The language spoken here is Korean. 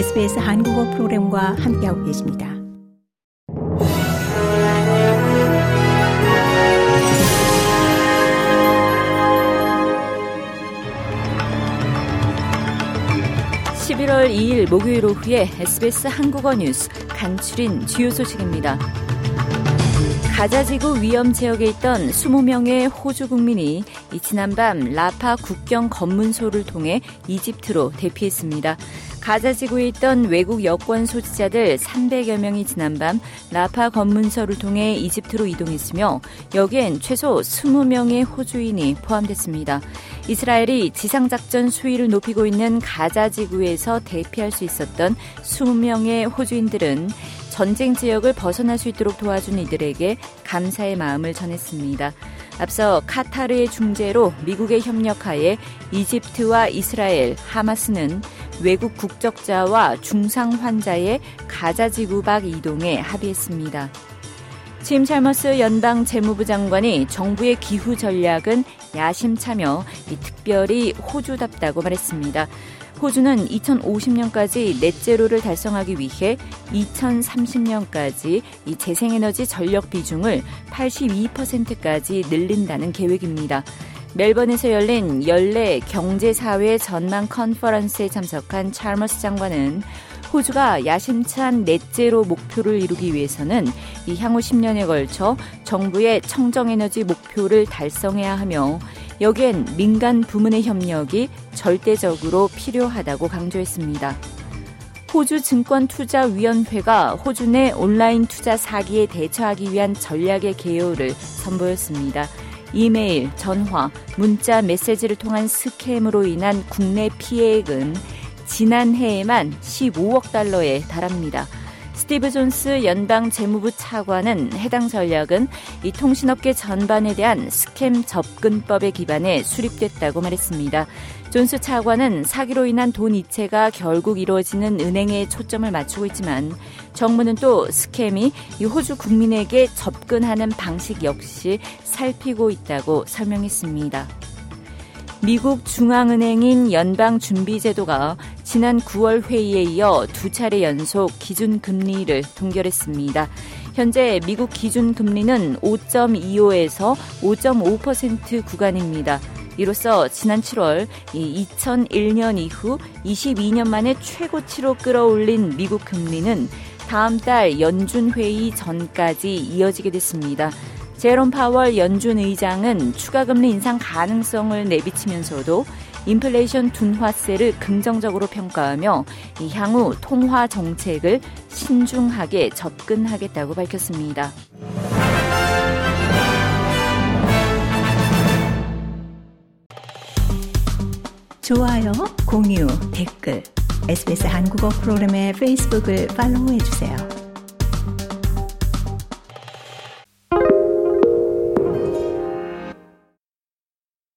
SBS 한국어 프로그램과 함께하고 계십니다. 목요일 오후에 SBS 한국어 뉴스 간추린 주요 소식입니다. 가자지구 위험 지역에 있던 20명의 호주 국민이 지난밤 라파 국경 검문소를 통해 이집트로 대피했습니다. 가자지구에 있던 외국 여권 소지자들 300여 명이 지난밤 라파 검문소를 통해 이집트로 이동했으며 여기엔 최소 20명의 호주인이 포함됐습니다. 이스라엘이 지상작전 수위를 높이고 있는 가자지구에서 대피할 수 있었던 20명의 호주인들은 전쟁 지역을 벗어날 수 있도록 도와준 이들에게 감사의 마음을 전했습니다. 앞서 카타르의 중재로 미국의 협력하에 이집트와 이스라엘, 하마스는 외국 국적자와 중상 환자의 가자지구 밖 이동에 합의했습니다. 짐 찰머스 연방 재무부 장관이 정부의 기후 전략은 야심차며 특별히 호주답다고 말했습니다. 호주는 2050년까지 넷제로를 달성하기 위해 2030년까지 이 재생에너지 전력 비중을 82%까지 늘린다는 계획입니다. 멜번에서 열린 연례 경제사회 전망 컨퍼런스에 참석한 찰머스 장관은 호주가 야심찬 넷제로 목표를 이루기 위해서는 이 향후 10년에 걸쳐 정부의 청정에너지 목표를 달성해야 하며 여기엔 민간 부문의 협력이 절대적으로 필요하다고 강조했습니다. 호주 증권투자위원회가 호주 내 온라인 투자 사기에 대처하기 위한 전략의 개요를 선보였습니다. 이메일, 전화, 문자, 메시지를 통한 스캠으로 인한 국내 피해액은 지난해에만 15억 달러에 달합니다. 스티브 존스 연방 재무부 차관은 해당 전략은 이 통신업계 전반에 대한 스캠 접근법에 기반해 수립됐다고 말했습니다. 존스 차관은 사기로 인한 돈 이체가 결국 이루어지는 은행에 초점을 맞추고 있지만 정부는 또 스캠이 이 호주 국민에게 접근하는 방식 역시 살피고 있다고 설명했습니다. 미국 중앙은행인 연방준비제도가 지난 9월 회의에 이어 두 차례 연속 기준금리를 동결했습니다. 현재 미국 기준금리는 5.25에서 5.5% 구간입니다. 이로써 지난 7월 2001년 이후 22년 만에 최고치로 끌어올린 미국 금리는 다음 달 연준회의 전까지 이어지게 됐습니다. 제롬 파월 연준 의장은 추가 금리 인상 가능성을 내비치면서도 인플레이션 둔화세를 긍정적으로 평가하며 향후 통화 정책을 신중하게 접근하겠다고 밝혔습니다. 좋아요, 공유, 댓글, SBS 한국어 프로그램의 페이스북을 팔로우해주세요.